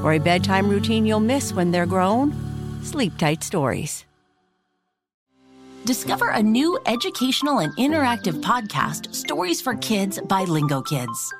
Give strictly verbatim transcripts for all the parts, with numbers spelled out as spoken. For a bedtime routine you'll miss when they're grown, Sleep Tight Stories. Discover a new educational and interactive podcast, Stories for Kids by Lingo Kids.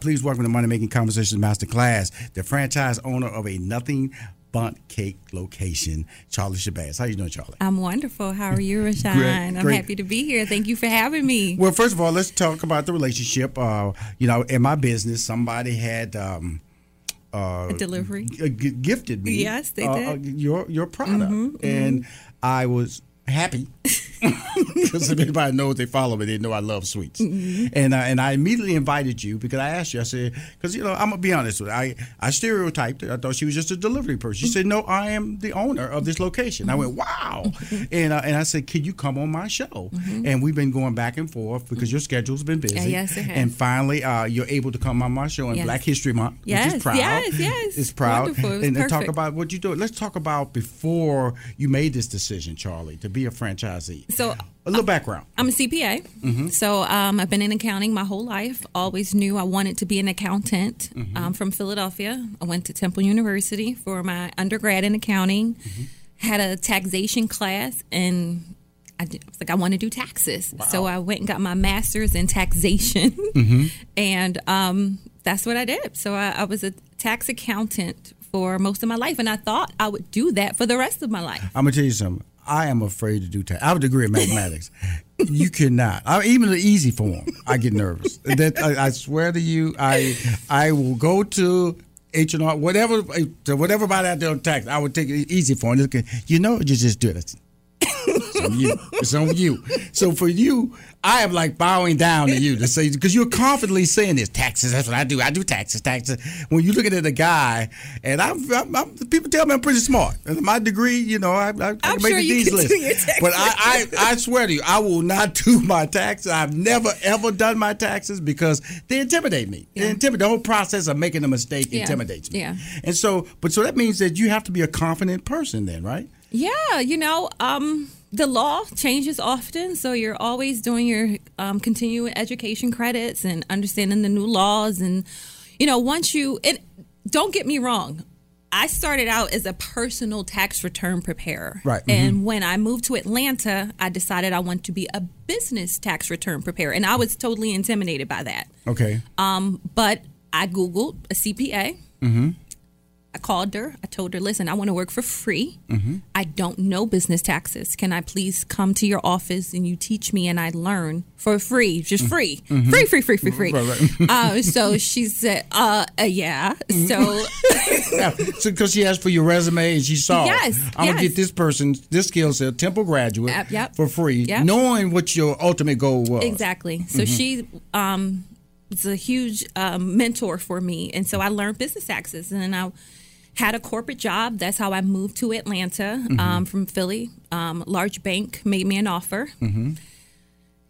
Please welcome to Money Making Conversations Masterclass, the franchise owner of a Nothing Bundt Cake location, Charlie Shabazz. How you doing, Charlie? I'm wonderful. How are you, Rashan? great, I'm great. Happy to be here. Thank you for having me. Well, first of all, let's talk about the relationship. Uh, you know, in my business, somebody had um, uh, a delivery g- g- gifted me. Yes, they did uh, your your product, mm-hmm, and mm-hmm. I was happy because if anybody knows they follow me, they know I love sweets, mm-hmm. and uh, and I immediately invited you because I asked you. I said, because you know I'm gonna be honest with you, I I stereotyped her. I thought she was just a delivery person. She said, no, I am the owner of this location. I went, wow, mm-hmm. and uh, and I said, can you come on my show? Mm-hmm. And we've been going back and forth because your schedule's been busy. Uh, yes, it has. And finally, uh, you're able to come on my show in yes. Black History Month, yes. which is proud. Yes, yes, it's proud. Wonderful. It was and, and talk about what you're doing. Let's talk about before you made this decision, Charlie, to be a franchisee. So a little background. I'm a C P A. Mm-hmm. So um, I've been in accounting my whole life. Always knew I wanted to be an accountant. Mm-hmm. I'm from Philadelphia. I went to Temple University for my undergrad in accounting. Mm-hmm. Had a taxation class, and I, did, I was like, I want to do taxes. Wow. So I went and got my master's in taxation, mm-hmm. and um, that's what I did. So I, I was a tax accountant for most of my life, and I thought I would do that for the rest of my life. I'm gonna tell you something. I am afraid to do tax. I have a degree in mathematics. You cannot. I, even the easy form, I get nervous. That I, I swear to you, I I will go to H and R, whatever, to whatever body out there on tax, I would take it easy form. You know, you just do it. It's on you. It's on you. So for you, I am like bowing down to you to say, because you're confidently saying this, taxes, that's what I do. I do taxes, taxes. When you're looking at a guy, and I'm, I'm, I'm people tell me I'm pretty smart. And my degree, you know, I, I, I make sure a D's list. But I, I, I swear to you, I will not do my taxes. I've never, ever done my taxes because they intimidate me. Yeah. They intimidate. The whole process of making a mistake yeah. intimidates me. Yeah. And so, but so that means that you have to be a confident person then, right? Yeah, you know, um, the law changes often, so you're always doing your um, continuing education credits and understanding the new laws. And, you know, once you, and don't get me wrong, I started out as a personal tax return preparer. Right. Mm-hmm. And when I moved to Atlanta, I decided I wanted to be a business tax return preparer, and I was totally intimidated by that. Okay. Um, but I Googled a C P A. Mm-hmm. I called her. I told her, listen, I want to work for free. Mm-hmm. I don't know business taxes. Can I please come to your office and you teach me and I learn for free? Just free. Mm-hmm. Free, free, free, free, free. Right, right. Uh, so she said, uh, uh yeah. Mm-hmm. So. yeah. So because she asked for your resume and she saw, yes, I'm yes. going to get this person, this skill set, Temple graduate yep, yep. for free, yep. knowing what your ultimate goal was. Exactly. So mm-hmm. she... Um, It's a huge um, mentor for me. And so I learned business taxes. And then I had a corporate job. That's how I moved to Atlanta um, mm-hmm. from Philly. Um, large bank made me an offer mm-hmm.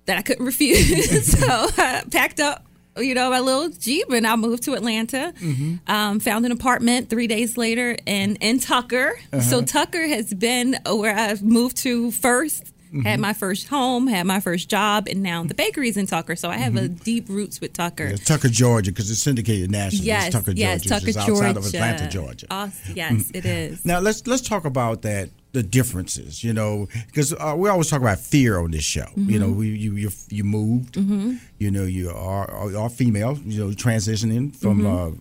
that I couldn't refuse. So I packed up you know, my little Jeep, and I moved to Atlanta, mm-hmm. um, found an apartment three days later in, in Tucker. Uh-huh. So Tucker has been where I've moved to first. Mm-hmm. Had my first home, had my first job, and now the bakery's in Tucker. So I have mm-hmm. a deep roots with Tucker. Yeah, Tucker, Georgia, because it's syndicated nationally. Yes, it's Tucker, yes, Georgia, Tucker, Georgia. Outside of Atlanta, Georgia. Awesome. Yes, it is. Now let's let's talk about that. The differences, you know, because uh, we always talk about fear on this show. Mm-hmm. You know, we, you you you moved. Mm-hmm. You know, you are, are are female. You know, transitioning from. Mm-hmm. Uh,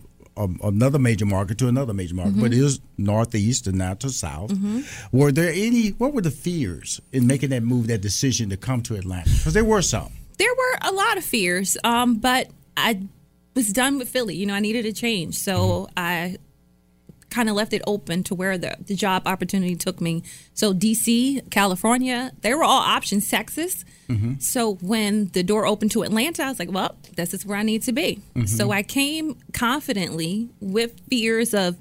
another major market to another major market, mm-hmm. but it is northeast and not to south. Mm-hmm. Were there any, what were the fears in making that move, that decision to come to Atlanta? Because there were some. There were a lot of fears, um, but I was done with Philly. You know, I needed a change. So mm-hmm. I kind of left it open to where the, the job opportunity took me. So D C, California, they were all options, Texas. Mm-hmm. So when the door opened to Atlanta, I was like, well, this is where I need to be. Mm-hmm. So I came confidently with fears of,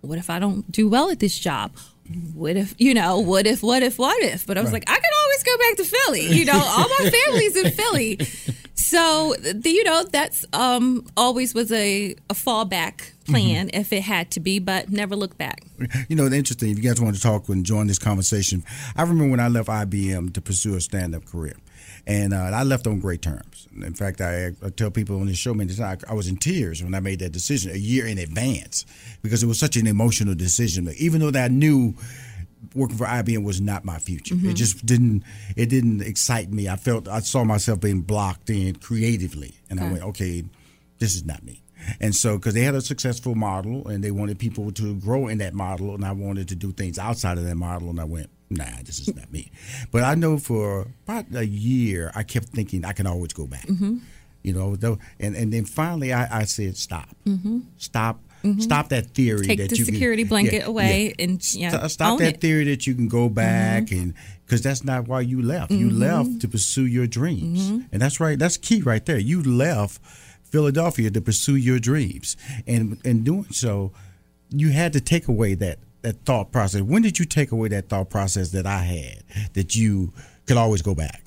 what if I don't do well at this job? What if, you know, what if, what if, what if? But I was right. like, I can always go back to Philly. You know, all my family's in Philly. So, the, you know, that's um, always was a, a fallback plan mm-hmm. if it had to be, but never look back. You know, it's interesting. If you guys want to talk and join this conversation, I remember when I left I B M to pursue a stand-up career. And uh, I left on great terms. In fact, I, I tell people on this show many times, I was in tears when I made that decision a year in advance because it was such an emotional decision. Even though that I knew working for I B M was not my future, mm-hmm. it just didn't. It didn't excite me. I felt I saw myself being blocked in creatively, and okay. I went, "Okay, this is not me." And so, because they had a successful model, and they wanted people to grow in that model, and I wanted to do things outside of that model, and I went, nah, this is not me. But I know for about a year, I kept thinking I can always go back. Mm-hmm. You know, though, and, and then finally I, I said stop. Mm-hmm. Stop. Mm-hmm. Stop that theory. Take that the you security can, blanket yeah, away yeah. and yeah, St- stop that it. theory that you can go back mm-hmm. and because that's not why you left. Mm-hmm. You left to pursue your dreams. Mm-hmm. And that's right. That's key right there. You left Philadelphia to pursue your dreams. And in doing so, you had to take away that. That thought process. When did you take away that thought process that I had that you could always go back?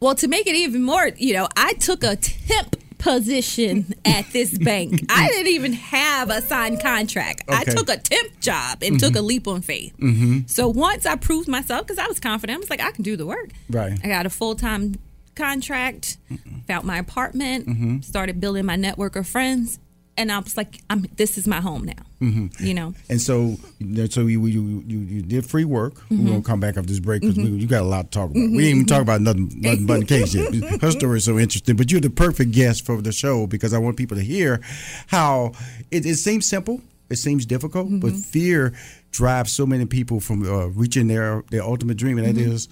Well, to make it even more, you know, I took a temp position at this bank. I didn't even have a signed contract. Okay. I took a temp job and mm-hmm. took a leap on faith. Mm-hmm. So once I proved myself, because I was confident, I was like, I can do the work. Right. I got a full-time contract, mm-mm. found my apartment, mm-hmm. started building my network of friends. And I was like, I'm, this is my home now, mm-hmm. you know. And so so you you, you, you did free work. Mm-hmm. We're going to come back after this break because mm-hmm. you got a lot to talk about. Mm-hmm. We didn't even talk about nothing, nothing but case yet. Her story is so interesting. But you're the perfect guest for the show because I want people to hear how it, it seems simple. It seems difficult. Mm-hmm. But fear drives so many people from uh, reaching their, their ultimate dream, and mm-hmm. that is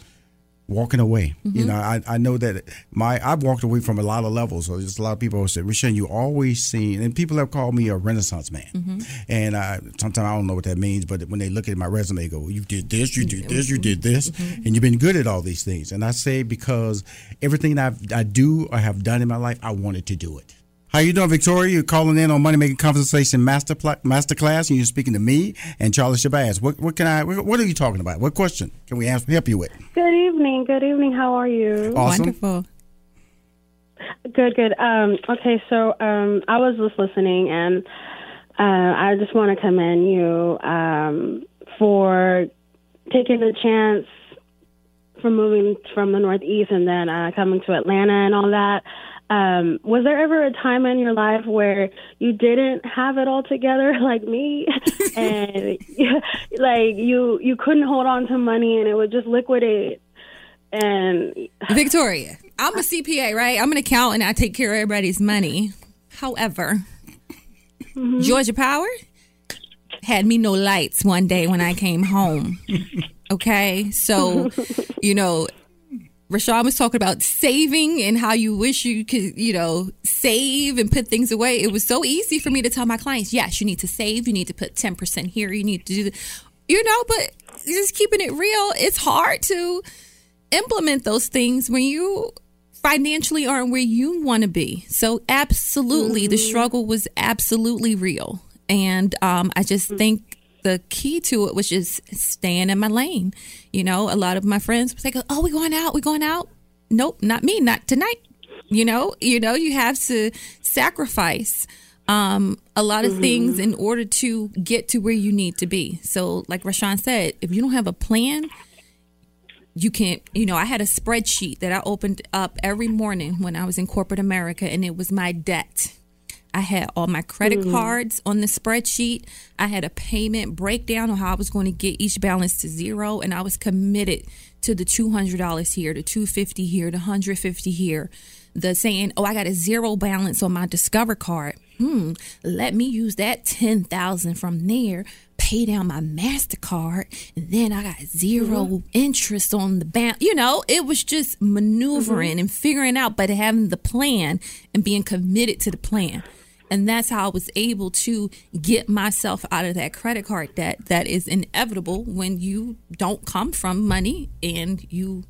walking away. Mm-hmm. You know, I, I know that my I've walked away from a lot of levels. So there's a lot of people who said, Rashan, you always seen, and people have called me a Renaissance man. Mm-hmm. And I, sometimes I don't know what that means, but when they look at my resume, they go, well, you did this, you did this, you did this, mm-hmm. and you've been good at all these things. And I say because everything I've, I do or have done in my life, I wanted to do it. How you doing, Victoria? You're calling in on Money Making Conversation Master Masterclass, and you're speaking to me and Charlie Shabazz. What, what can I? What are you talking about? What question can we ask, help you with? Good evening. Good evening. How are you? Awesome. Wonderful. Good. Good. Um, okay. So um, I was just listening, and uh, I just want to commend you um, for taking the chance for moving from the Northeast and then uh, coming to Atlanta and all that. Um, was there ever a time in your life where you didn't have it all together like me and like you, you couldn't hold on to money and it would just liquidate? And Victoria, I'm a C P A, right? I'm an accountant and I take care of everybody's money. However, mm-hmm. Georgia Power had me no lights one day when I came home. Okay. So, you know, Rashan was talking about saving and how you wish you could, you know, save and put things away. It was so easy for me to tell my clients, yes, you need to save. You need to put ten percent here. You need to do, this. You know, but just keeping it real, it's hard to implement those things when you financially aren't where you want to be. So absolutely, mm-hmm. the struggle was absolutely real. And um, I just think the key to it was just staying in my lane. You know, a lot of my friends were like, oh, we're going out, we're going out. Nope, not me, not tonight. You know, you know, you have to sacrifice um, a lot of mm-hmm. things in order to get to where you need to be. So like Rashan said, if you don't have a plan, you can't, you know, I had a spreadsheet that I opened up every morning when I was in corporate America, and it was my debt. I had all my credit mm-hmm. cards on the spreadsheet. I had a payment breakdown on how I was going to get each balance to zero. And I was committed to the two hundred dollars here, the two hundred fifty dollars here, the one hundred fifty dollars here. The saying, oh, I got a zero balance on my Discover card. Hmm, let me use that ten thousand dollars from there, pay down my MasterCard, and then I got zero mm-hmm. interest on the balance. You know, it was just maneuvering mm-hmm. and figuring out, but having the plan and being committed to the plan. And that's how I was able to get myself out of that credit card debt that is inevitable when you don't come from money and you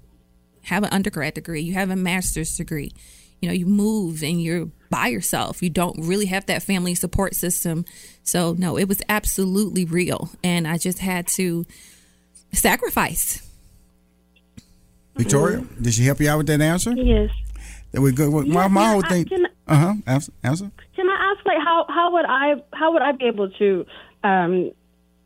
have an undergrad degree, you have a master's degree, you know, you move and you're by yourself. You don't really have that family support system. So, no, it was absolutely real. And I just had to sacrifice. Victoria, did she help you out with that answer? Yes. That was good. Well, yes, my my whole thing. Uh huh. Answer, answer. Can I ask, like, how, how would I how would I be able to um,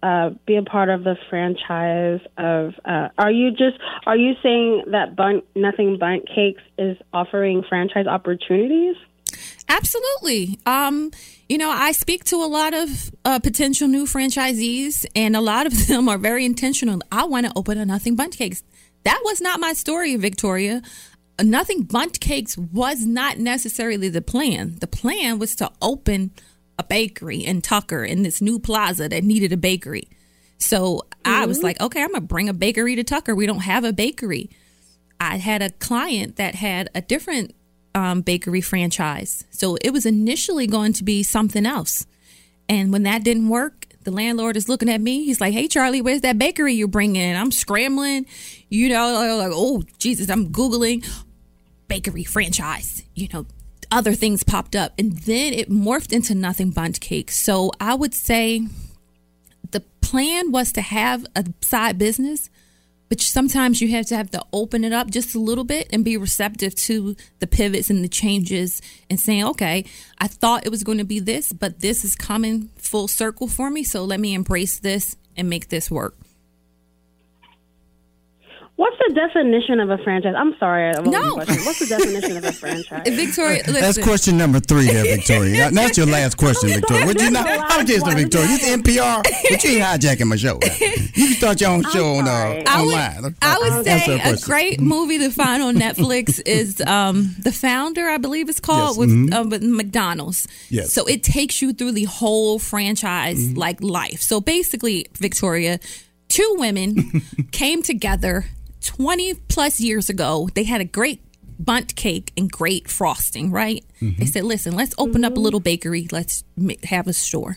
uh, be a part of the franchise of? Uh, are you just are you saying that Bundt, Nothing Bundt Cakes is offering franchise opportunities? Absolutely. Um, you know, I speak to a lot of uh, potential new franchisees, and a lot of them are very intentional. I want to open a Nothing Bundt Cakes. That was not my story, Victoria. Nothing Bundt Cakes was not necessarily the plan. The plan was to open a bakery in Tucker in this new plaza that needed a bakery. So mm-hmm. I was like, okay, I'm going to bring a bakery to Tucker. We don't have a bakery. I had a client that had a different um, bakery franchise. So it was initially going to be something else. And when that didn't work, the landlord is looking at me. He's like, hey, Charlie, where's that bakery you're bringing? And I'm scrambling, you know, like, oh, Jesus, I'm Googling bakery franchise, you know, other things popped up. And then it morphed into Nothing Bundt Cakes. So I would say the plan was to have a side business, but sometimes you have to have to open it up just a little bit and be receptive to the pivots and the changes and saying, okay, I thought it was going to be this, but this is coming full circle for me. So let me embrace this and make this work. What's the definition of a franchise? I'm sorry. I no. What's the definition of a franchise? Victoria, listen. That's question number three there, Victoria. That, that's your last question, Victoria. Would you not? I'm just a Victoria. You N P R, but you ain't hijacking my show. You start your own show on, uh, I would, online. I would that's say a great movie to find on Netflix is um, The Founder, I believe it's called, yes. with, mm-hmm. uh, with McDonald's. Yes. So it takes you through the whole franchise mm-hmm. like life. So basically, Victoria, two women came together twenty plus years ago. They had a great bundt cake and great frosting, right? Mm-hmm. They said, listen, let's open mm-hmm. up a little bakery. Let's have a store.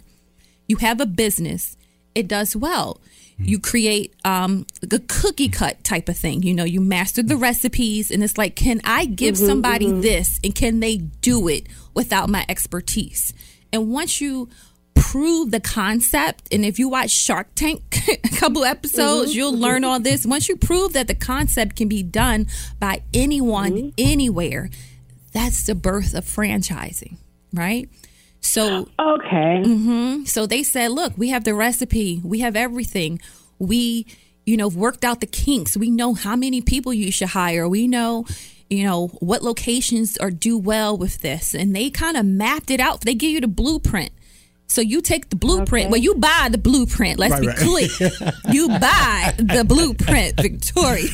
You have a business. It does well. Mm-hmm. You create um, a cookie cut type of thing. You know, you master the recipes, and it's like, can I give mm-hmm, somebody mm-hmm. this, and can they do it without my expertise? And once you prove the concept, and if you watch Shark Tank a couple episodes, mm-hmm. you'll learn all this. Once you prove that the concept can be done by anyone, mm-hmm. anywhere, that's the birth of franchising, right? So okay. Mm-hmm, so they said, look, we have the recipe, we have everything, we, you know, worked out the kinks, we know how many people you should hire, we know, you know, what locations are do well with this, and they kind of mapped it out. They give you the blueprint. So you take the blueprint. Okay. Well, you buy the blueprint. Let's right, be right. clear. You buy the blueprint, Victoria.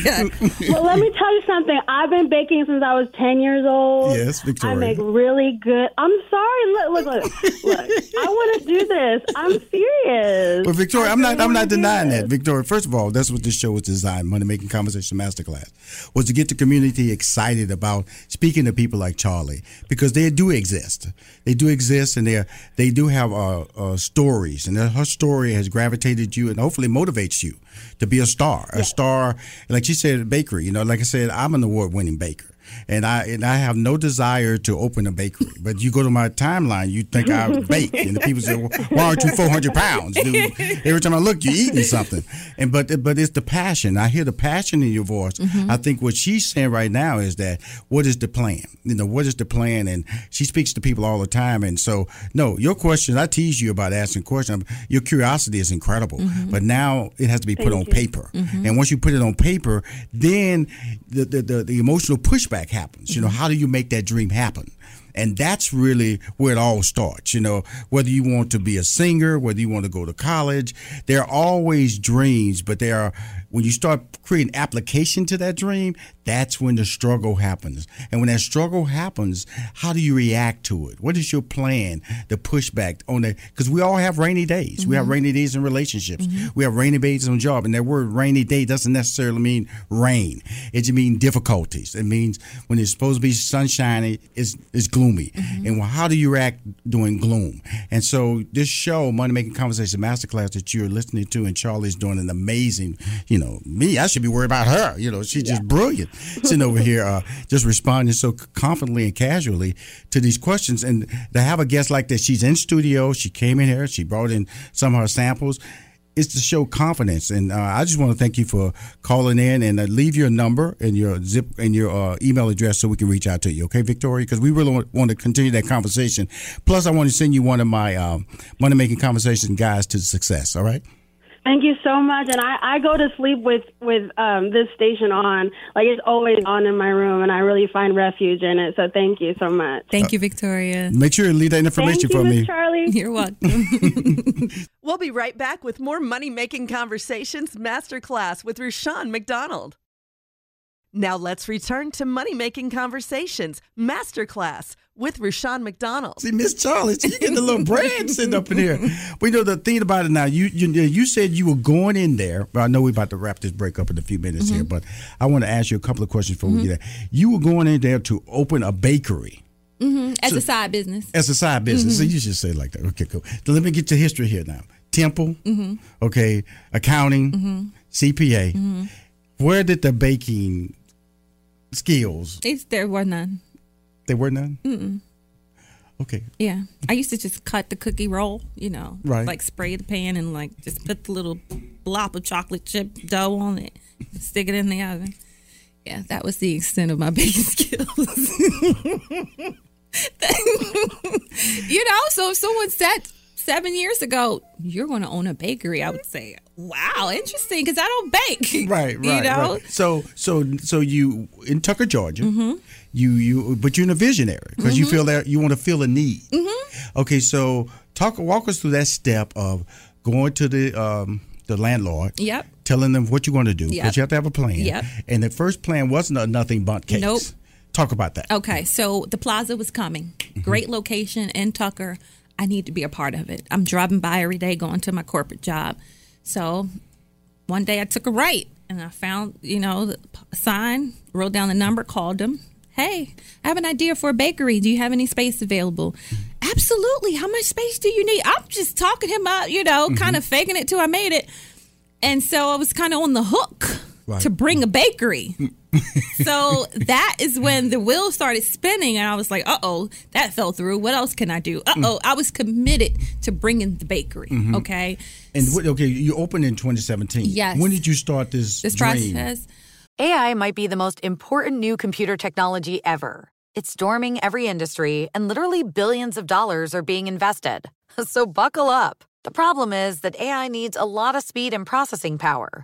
Well, let me tell you something. I've been baking since I was ten years old. Yes, Victoria. I make really good. I'm sorry. Look, look, look. look I want to do this. I'm serious. Well, Victoria, I'm not I'm not denying that. Victoria, first of all, that's what this show was designed, Money Making Conversation Masterclass, was to get the community excited about speaking to people like Charlie, because they do exist. They do exist, and they they do have a Uh, uh, stories, and her story has gravitated you and hopefully motivates you to be a star, a yeah. star. Like she said, a bakery, you know, like I said, I'm an award winning baker. and I and I have no desire to open a bakery. But you go to my timeline, you think I bake, and the people say, well, "Why aren't you four hundred pounds?" Dude, every time I look, you're eating something. And but but it's the passion. I hear the passion in your voice. Mm-hmm. I think what she's saying right now is that what is the plan? You know, what is the plan? And she speaks to people all the time. And so, no, your question. I tease you about asking questions. Your curiosity is incredible, mm-hmm. but now it has to be Thank put on you. paper. Mm-hmm. And once you put it on paper, then the the, the, the emotional pushback happens. You know, how do you make that dream happen? And that's really where it all starts. You know, whether you want to be a singer, whether you want to go to college, there are always dreams, but there are, when you start creating application to that dream, that's when the struggle happens. And when that struggle happens, how do you react to it? What is your plan, the pushback on it? Because we all have rainy days. Mm-hmm. We have rainy days in relationships. Mm-hmm. We have rainy days on job. And that word rainy day doesn't necessarily mean rain. It just means difficulties. It means when it's supposed to be sunshiny, it's, it's gloomy. Gloomy. Mm-hmm. And well, how do you react during gloom? And so this show, Money Making Conversations Masterclass, that you're listening to, and Charlie's doing an amazing, you know, me, I should be worried about her. You know, she's yeah. just brilliant sitting over here, uh, just responding so confidently and casually to these questions. And to have a guest like that, she's in studio. She came in here. She brought in some of her samples. It's to show confidence, and uh, I just want to thank you for calling in, and uh, leave your number and your zip and your uh, email address so we can reach out to you, okay, Victoria? Because we really want, want to continue that conversation. Plus, I want to send you one of my um, Money Making Conversation Guides to Success, all right? Thank you so much, and I, I go to sleep with, with um, this station on. Like, it's always on in my room, and I really find refuge in it, so thank you so much. Thank uh, you, Victoria. Make sure you leave that information for me. Thank you, Charlie. You're welcome. We'll be right back with more Money Making Conversations Masterclass with Rashan McDonald. Now let's return to Money Making Conversations Masterclass with Rashan McDonald. See, Miss Charlie, you get the little brand sitting up in here. We know the thing about it now. You, you you said you were going in there. I know we're about to wrap this break up in a few minutes mm-hmm. here, but I want to ask you a couple of questions before mm-hmm. we get there. You were going in there to open a bakery. Mm-hmm. As so, a side business. As a side business. Mm-hmm. So you should say it like that. Okay, cool. So let me get your history here now. Temple, mm-hmm. okay, accounting, mm-hmm. C P A. Mm-hmm. Where did the baking skills? It's, there were none. There were none? Mm-mm. Okay. Yeah. I used to just cut the cookie roll, you know. Right. Like spray the pan and like just put the little blob of chocolate chip dough on it. Stick it in the oven. Yeah, that was the extent of my baking skills. You know, so if someone said seven years ago, you're going to own a bakery, I would say, wow, interesting, because I don't bake. Right, right, you know? Right. So, so, so you in Tucker, Georgia, mm-hmm. you, you, but you're in a visionary because mm-hmm. you feel that you want to feel a need. Mm-hmm. Okay, so talk, walk us through that step of going to the um, the landlord. Yep. Telling them what you're going to do, yep. but you have to have a plan. Yep. And the first plan wasn't a Nothing Bundt Cakes. Nope. Talk about that. Okay, so the plaza was coming. Mm-hmm. Great location in Tucker. I need to be a part of it. I'm driving by every day going to my corporate job. So one day I took a right and I found, you know, a sign, wrote down the number, called them. Hey, I have an idea for a bakery. Do you have any space available? Absolutely. How much space do you need? I'm just talking him up, you know, mm-hmm. kind of faking it till I made it. And so I was kind of on the hook right. to bring a bakery. So that is when the wheel started spinning and I was like, uh-oh, that fell through. What else can I do? Uh-oh, I was committed to bringing the bakery, mm-hmm. okay? And, okay, you opened in twenty seventeen. Yes. When did you start this This dream? process? A I might be the most important new computer technology ever. It's storming every industry and literally billions of dollars are being invested. So buckle up. The problem is that A I needs a lot of speed and processing power.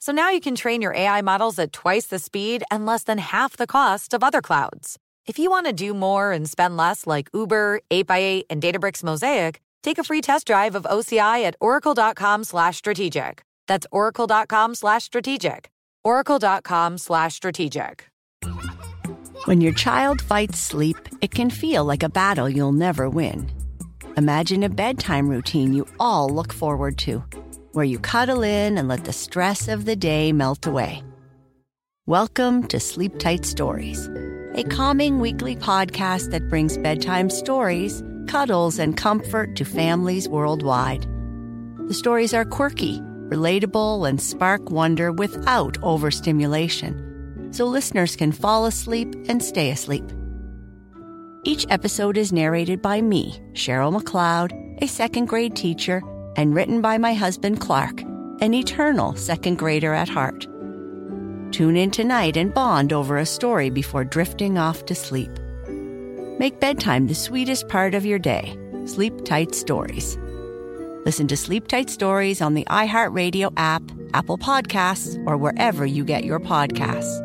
So now you can train your A I models at twice the speed and less than half the cost of other clouds. If you want to do more and spend less like Uber, eight by eight, and Databricks Mosaic, take a free test drive of O C I at oracle.com slash strategic. That's oracle.com slash strategic. oracle.com slash strategic. When your child fights sleep, it can feel like a battle you'll never win. Imagine a bedtime routine you all look forward to, where you cuddle in and let the stress of the day melt away. Welcome to Sleep Tight Stories, a calming weekly podcast that brings bedtime stories, cuddles, and comfort to families worldwide. The stories are quirky, relatable, and spark wonder without overstimulation, so listeners can fall asleep and stay asleep. Each episode is narrated by me, Cheryl McLeod, a second grade teacher, and written by my husband, Clark, an eternal second grader at heart. Tune in tonight and bond over a story before drifting off to sleep. Make bedtime the sweetest part of your day. Sleep Tight Stories. Listen to Sleep Tight Stories on the iHeartRadio app, Apple Podcasts, or wherever you get your podcasts.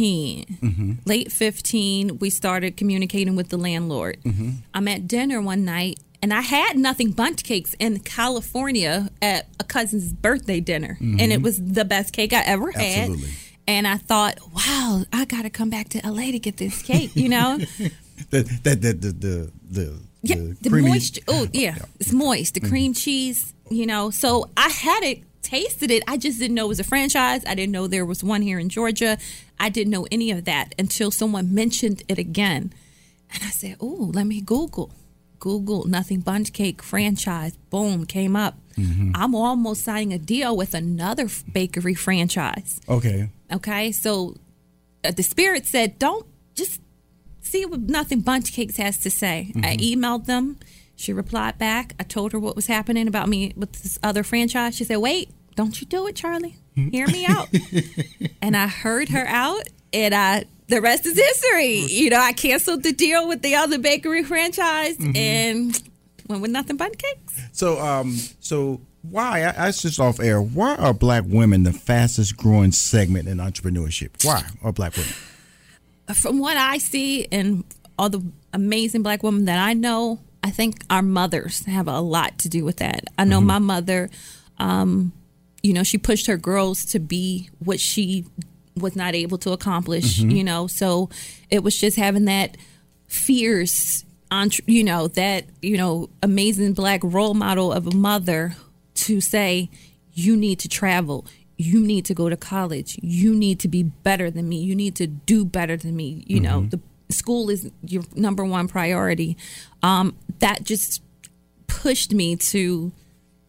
Mm-hmm. Late fifteen, we started communicating with the landlord. Mm-hmm. I'm at dinner one night, and I had Nothing Bundt Cakes in California at a cousin's birthday dinner. Mm-hmm. And it was the best cake I ever had. Absolutely. And I thought, wow, I got to come back to L A to get this cake, you know? the, the, the, the, the, the, yeah, the moisture. Oh, yeah. yeah. It's moist. The mm-hmm. cream cheese, you know. So I had it. Tasted it. I just didn't know it was a franchise. I didn't know there was one here in Georgia. I didn't know any of that until someone mentioned it again. And I said, oh, let me Google. Google Nothing Bundt Cake franchise. Boom, came up. Mm-hmm. I'm almost signing a deal with another bakery franchise. Okay. Okay. So uh, the spirit said, don't just see what Nothing Bundt Cakes has to say. Mm-hmm. I emailed them. She replied back. I told her what was happening about me with this other franchise. She said, wait, don't you do it, Charlie. Hear me out. And I heard her out, and I the rest is history. You know, I canceled the deal with the other bakery franchise mm-hmm. and went with Nothing Bundt Cakes. So, um, so why, I, I switched off air, why are Black women the fastest growing segment in entrepreneurship? Why are Black women? From what I see and all the amazing Black women that I know, I think our mothers have a lot to do with that. I know mm-hmm. my mother, um, you know, she pushed her girls to be what she was not able to accomplish, mm-hmm. you know. So it was just having that fierce, you know, that, you know, amazing Black role model of a mother to say, you need to travel. You need to go to college. You need to be better than me. You need to do better than me. You mm-hmm. know, the school is your number one priority. Um, that just pushed me to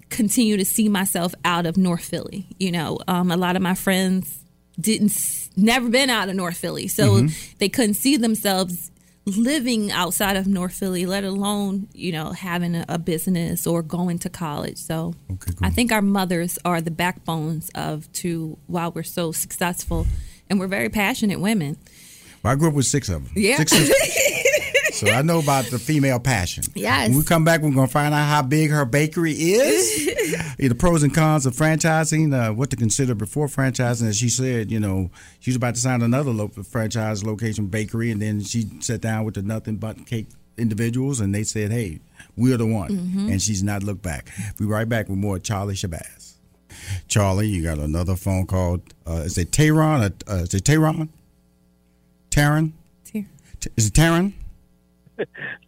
continue to see myself out of North Philly. You know, um, a lot of my friends didn't never been out of North Philly, so mm-hmm. they couldn't see themselves living outside of North Philly, let alone, you know, having a, a business or going to college. So okay, cool. I think our mothers are the backbones of to why we're so successful, and we're very passionate women. Well, I grew up with six of them. Yeah. Six sisters. So I know about the female passion. Yes. When we come back, we're going to find out how big her bakery is, the pros and cons of franchising, uh, what to consider before franchising. As she said, you know, she was about to sign another lo- franchise location bakery, and then she sat down with the Nothing Bundt Cake individuals, and they said, hey, we're the one. Mm-hmm. And she's not looked back. We'll be right back with more Charlie Shabazz. Charlie, you got another phone call. Uh, is it Tehran? Uh, is it Tehran? Taryn? T- is it Taryn?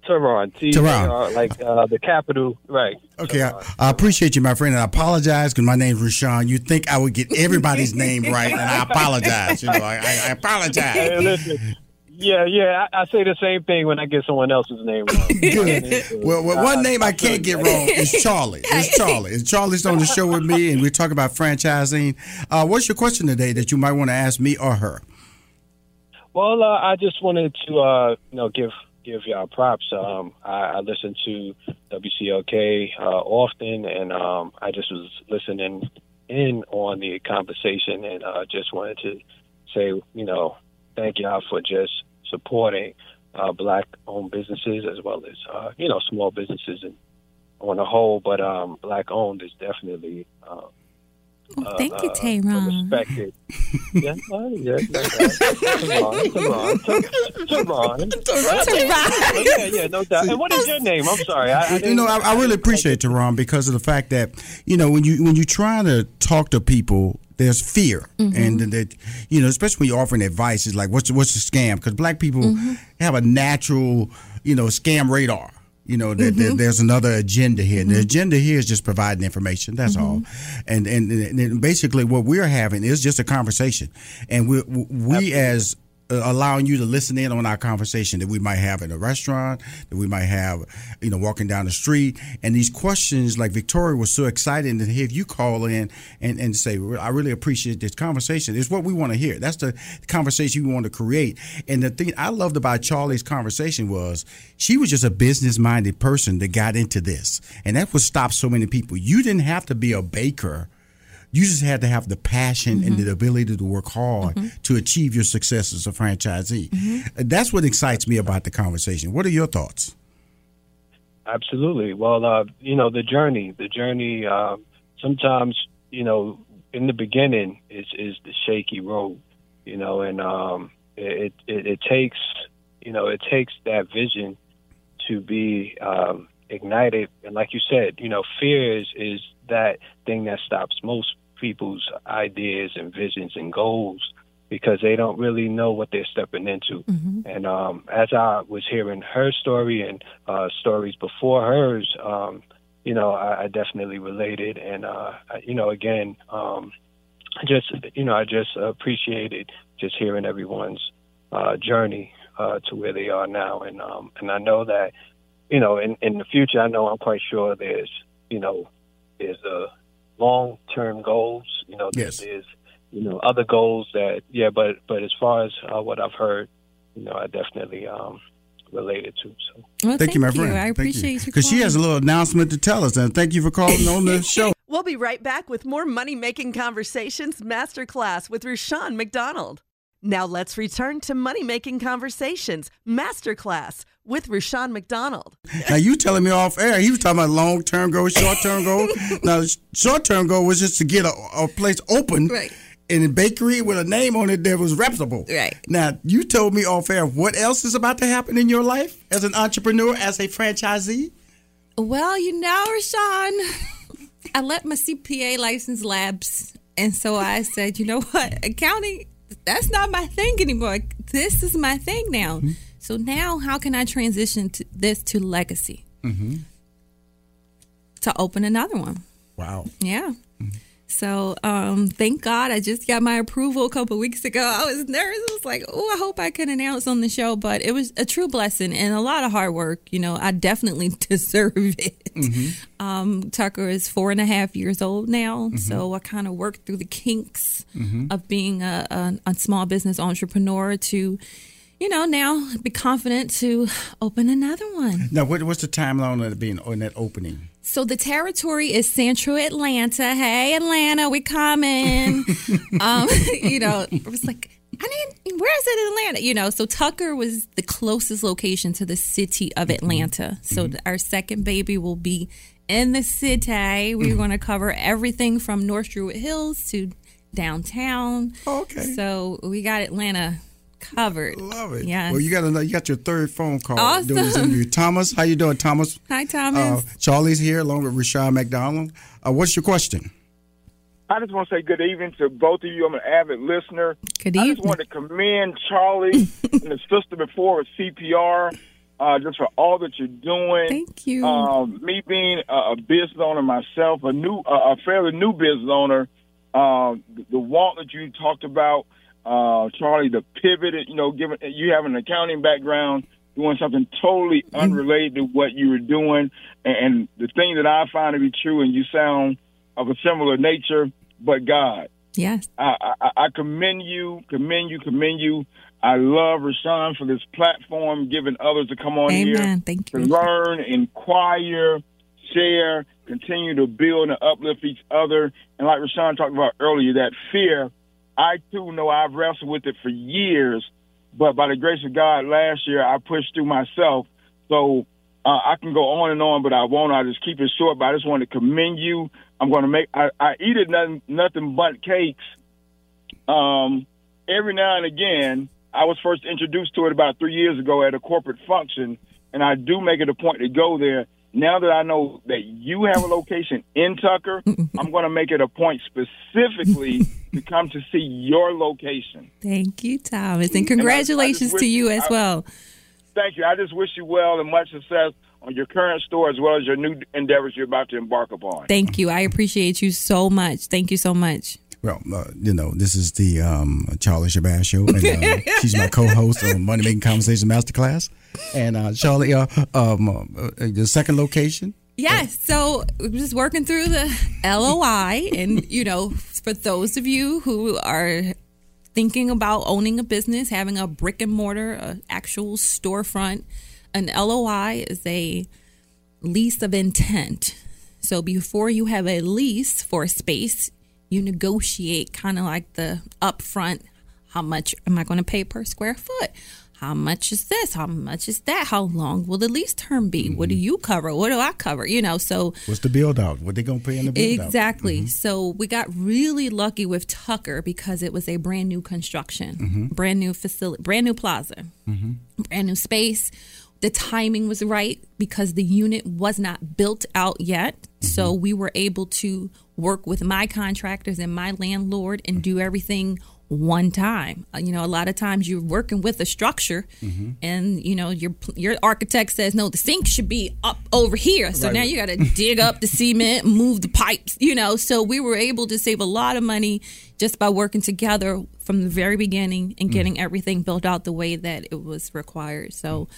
Tehran. Tehran. Like uh, the capital, right. Okay, I, I appreciate you, my friend, and I apologize because my name's Rashan. You'd think I would get everybody's name right, and I apologize. You know, I, I apologize. Hey, listen. Yeah, yeah, I, I say the same thing when I get someone else's name wrong. Good. Well, well, one name I can't get wrong is Charlie. It's Charlie. It's Charlie's on the show with me, and we're talking about franchising. Uh, what's your question today that you might want to ask me or her? Well, uh, I just wanted to, uh, you know, give give y'all props. Um, I, I listen to W C L K uh, often, and um, I just was listening in on the conversation, and I uh, just wanted to say, you know, thank y'all for just supporting uh, black-owned businesses as well as, uh, you know, small businesses and on the whole. But um, black-owned is definitely uh, oh, thank uh, you, Tehran. Respected. yeah, well, yeah, yeah. Tehran, Tehran, Tehran, Tehran. Yeah, yeah, no doubt. And what is your name? I'm sorry. I, I you know, I, I really appreciate Tehran because of the fact that, you know, when you when you try to talk to people. There's fear, mm-hmm. and that you know, especially when you're offering advice, it's like, what's the, what's the scam? Because black people mm-hmm. have a natural, you know, scam radar. You know, that mm-hmm. there's another agenda here. Mm-hmm. The agenda here is just providing information. That's mm-hmm. all. And, and and basically, what we're having is just a conversation, and we we Absolutely. as allowing you to listen in on our conversation that we might have in a restaurant, that we might have, you know, walking down the street. And these questions, like Victoria was so excited to hear you call in and, and say, I really appreciate this conversation. It's what we want to hear. That's the conversation we want to create. And the thing I loved about Charlie's conversation was she was just a business-minded person that got into this. And that's what stopped so many people. You didn't have to be a baker. You just had to have the passion mm-hmm. and the ability to work hard mm-hmm. to achieve your success as a franchisee. Mm-hmm. That's what excites me about the conversation. What are your thoughts? Absolutely. Well, uh, you know, the journey, the journey, uh, sometimes, you know, in the beginning is, is the shaky road, you know, and um, it, it, it takes, you know, it takes that vision to be um, ignited. And like you said, you know, fear is, is that thing that stops most people's ideas and visions and goals because they don't really know what they're stepping into. Mm-hmm. And um, as I was hearing her story and uh, stories before hers, um, you know, I, I definitely related. And, uh, I, you know, again, um, just, you know, I just appreciated just hearing everyone's uh, journey uh, to where they are now. And um, and I know that, you know, in, in the future, I know I'm quite sure there's, you know, there's a, long-term goals, you know, yes. there's, you know, other goals that, yeah, but, but as far as uh, what I've heard, you know, I definitely um, related to, so. Well, thank, thank you, my friend. You. I appreciate you. Because she has a little announcement to tell us, and thank you for calling on the show. We'll be right back with more Money Making Conversations Masterclass with Rashan McDonald. Now let's return to Money Making Conversations Masterclass with Rashan McDonald. Now you telling me off air, he was talking about long-term goal, short-term goal. Now short-term goal was just to get a, a place open right. in a bakery with a name on it that was reputable. Right. Now you told me off air what else is about to happen in your life as an entrepreneur, as a franchisee? Well, you know, Rashan, I let my C P A license lapse, and so I said, you know what, accounting, that's not my thing anymore. This is my thing now. Mm-hmm. So now how can I transition to this to legacy mm-hmm. to open another one? Wow. Yeah. Mm-hmm. So um, thank God I just got my approval a couple of weeks ago. I was nervous. I was like, oh, I hope I can announce on the show. But it was a true blessing and a lot of hard work. You know, I definitely deserve it. Mm-hmm. Um, Tucker is four and a half years old now. Mm-hmm. So I kind of worked through the kinks mm-hmm. of being a, a, a small business entrepreneur to you know, now be confident to open another one. Now, what, what's the timeline of being on that opening? So the territory is Central Atlanta. Hey, Atlanta, we coming. um, you know, it was like, I didn't, where is it in Atlanta? You know, so Tucker was the closest location to the city of Atlanta. Mm-hmm. So mm-hmm. our second baby will be in the city. We're mm-hmm. going to cover everything from North Druid Hills to downtown. Oh, okay. So we got Atlanta covered. Love it. Yeah. Well, you got another, you got your third phone call. Awesome. Doing this interview. Thomas, how you doing, Thomas? Hi, Thomas. Uh, Charlie's here along with Rashan McDonald. Uh, what's your question? I just want to say good evening to both of you. I'm an avid listener. Good evening. I just want to commend Charlie and his sister before with C P R uh, just for all that you're doing. Thank you. Um, me being a, a business owner myself, a new, uh, a fairly new business owner, uh, the, the want that you talked about, uh, Charlie, the pivot, you know, given you have an accounting background, doing something totally unrelated to what you were doing. And the thing that I find to be true, and you sound of a similar nature, but God. Yes. I, I, I commend you, commend you, commend you. I love Rashan for this platform, giving others to come on Amen. Here. Thank you. To learn, inquire, share, continue to build and uplift each other. And like Rashan talked about earlier, that fear, I too know I've wrestled with it for years. But by the grace of God, last year I pushed through myself. So uh, I can go on and on, but I won't. I'll just keep it short. But I just want to commend you. I'm going to make. I, I eat it nothing, nothing but cakes. Um, every now and again, I was first introduced to it about three years ago at a corporate function, and I do make it a point to go there. Now that I know that you have a location in Tucker, I'm going to make it a point specifically to come to see your location. Thank you, Thomas, and congratulations and I, I to you as I, well. Thank you. I just wish you well and much success on your current store as well as your new endeavors you're about to embark upon. Thank you. I appreciate you so much. Thank you so much. Well, uh, you know, this is the um, Charlie Shabazz Show, and uh, she's my co-host on Money Making Conversations Masterclass. And uh, Charlie, uh, um, uh, the second location? Yes. So just working through the L O I, and, you know, for those of you who are thinking about owning a business, having a brick and mortar, an actual storefront, an L O I is a lease of intent. So before you have a lease for a space, you negotiate kind of like the upfront, how much am I going to pay per square foot? How much is this? How much is that? How long will the lease term be? Mm-hmm. What do you cover? What do I cover? You know, so. What's the build out? What they going to pay in the build out? Exactly. Mm-hmm. So we got really lucky with Tucker because it was a brand new construction, mm-hmm. brand new facility, brand new plaza, mm-hmm. brand new space. The timing was right because the unit was not built out yet. Mm-hmm. So we were able to work with my contractors and my landlord and do everything one time. You know, a lot of times you're working with a structure mm-hmm. and, you know, your your architect says, no, the sink should be up over here. So right. Now you got to dig up the cement, move the pipes, you know. So we were able to save a lot of money just by working together from the very beginning and getting mm-hmm. everything built out the way that it was required. So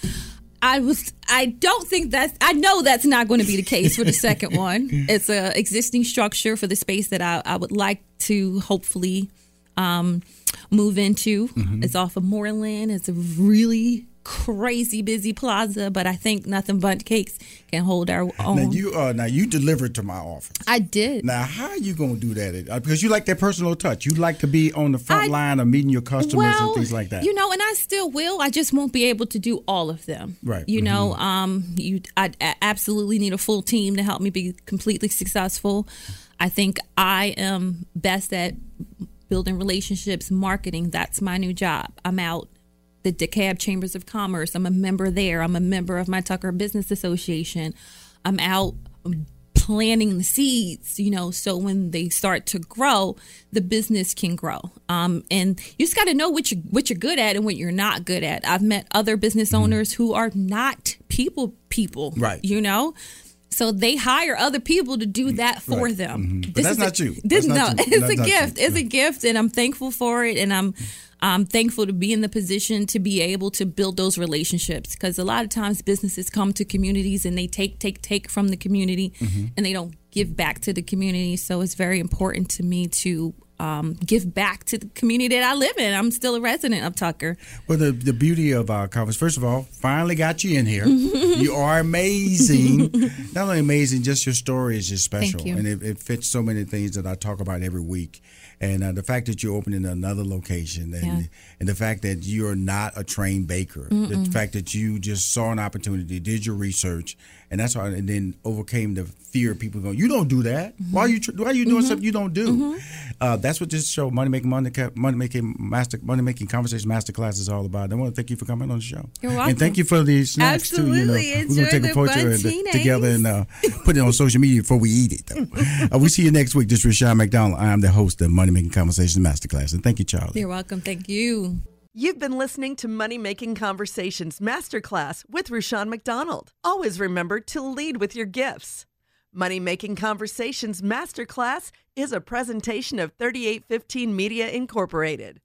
I was. I don't think that's. I know that's not going to be the case for the second one. It's an existing structure for the space that I, I would like to hopefully um, move into. Mm-hmm. It's off of Moreland. It's a really crazy busy plaza, but I think Nothing Bundt Cakes can hold our own. Now you, uh, now you delivered to my office. I did. Now how are you going to do that? Because you like that personal touch. You like to be on the front I, line of meeting your customers well, and things like that. You know, and I still will. I just won't be able to do all of them. Right. You mm-hmm. know, um, you, I, I absolutely need a full team to help me be completely successful. I think I am best at building relationships, marketing. That's my new job. I'm out. The DeKalb Chambers of Commerce. I'm a member there. I'm a member of my Tucker Business Association. I'm out planting the seeds, you know, so when they start to grow, the business can grow. Um, and you just got to know what you what you're good at and what you're not good at. I've met other business owners mm-hmm. who are not people people, right? You know. So they hire other people to do that for right. them. Mm-hmm. This but that's is not a, you. This, that's no, not you. It's that's a gift. You. It's a gift, and I'm thankful for it, and I'm I'm thankful to be in the position to be able to build those relationships because a lot of times businesses come to communities and they take, take, take from the community, mm-hmm. and they don't give back to the community. So it's very important to me to Um, give back to the community that I live in. I'm still a resident of Tucker. Well, the, the beauty of our conference, first of all, finally got you in here. You are amazing. Not only amazing, just your story is just special. Thank you. And it, it fits so many things that I talk about every week. And uh, the fact that you're opening another location and, yeah. and the fact that you're not a trained baker, Mm-mm. the fact that you just saw an opportunity, did your research, and that's why, and then overcame the fear of people going, you don't do that. Mm-hmm. Why are you, why are you doing mm-hmm. something you don't do? Mm-hmm. Uh, that's what this show, Money Making Money, Money Making Master, Money Making Conversations Masterclass is all about. I want to thank you for coming on the show. You're welcome. And thank you for the snacks, Absolutely. Too. You know, Enjoy we're going to take a photo and the, together and uh, put it on social media before we eat it, though. uh, we see you next week. This is Rashan McDonald. I am the host of Money Making Conversations Masterclass. And thank you, Charlie. You're welcome. Thank you. You've been listening to Money Making Conversations Masterclass with Rashan McDonald. Always remember to lead with your gifts. Money Making Conversations Masterclass is a presentation of thirty-eight fifteen Media Incorporated.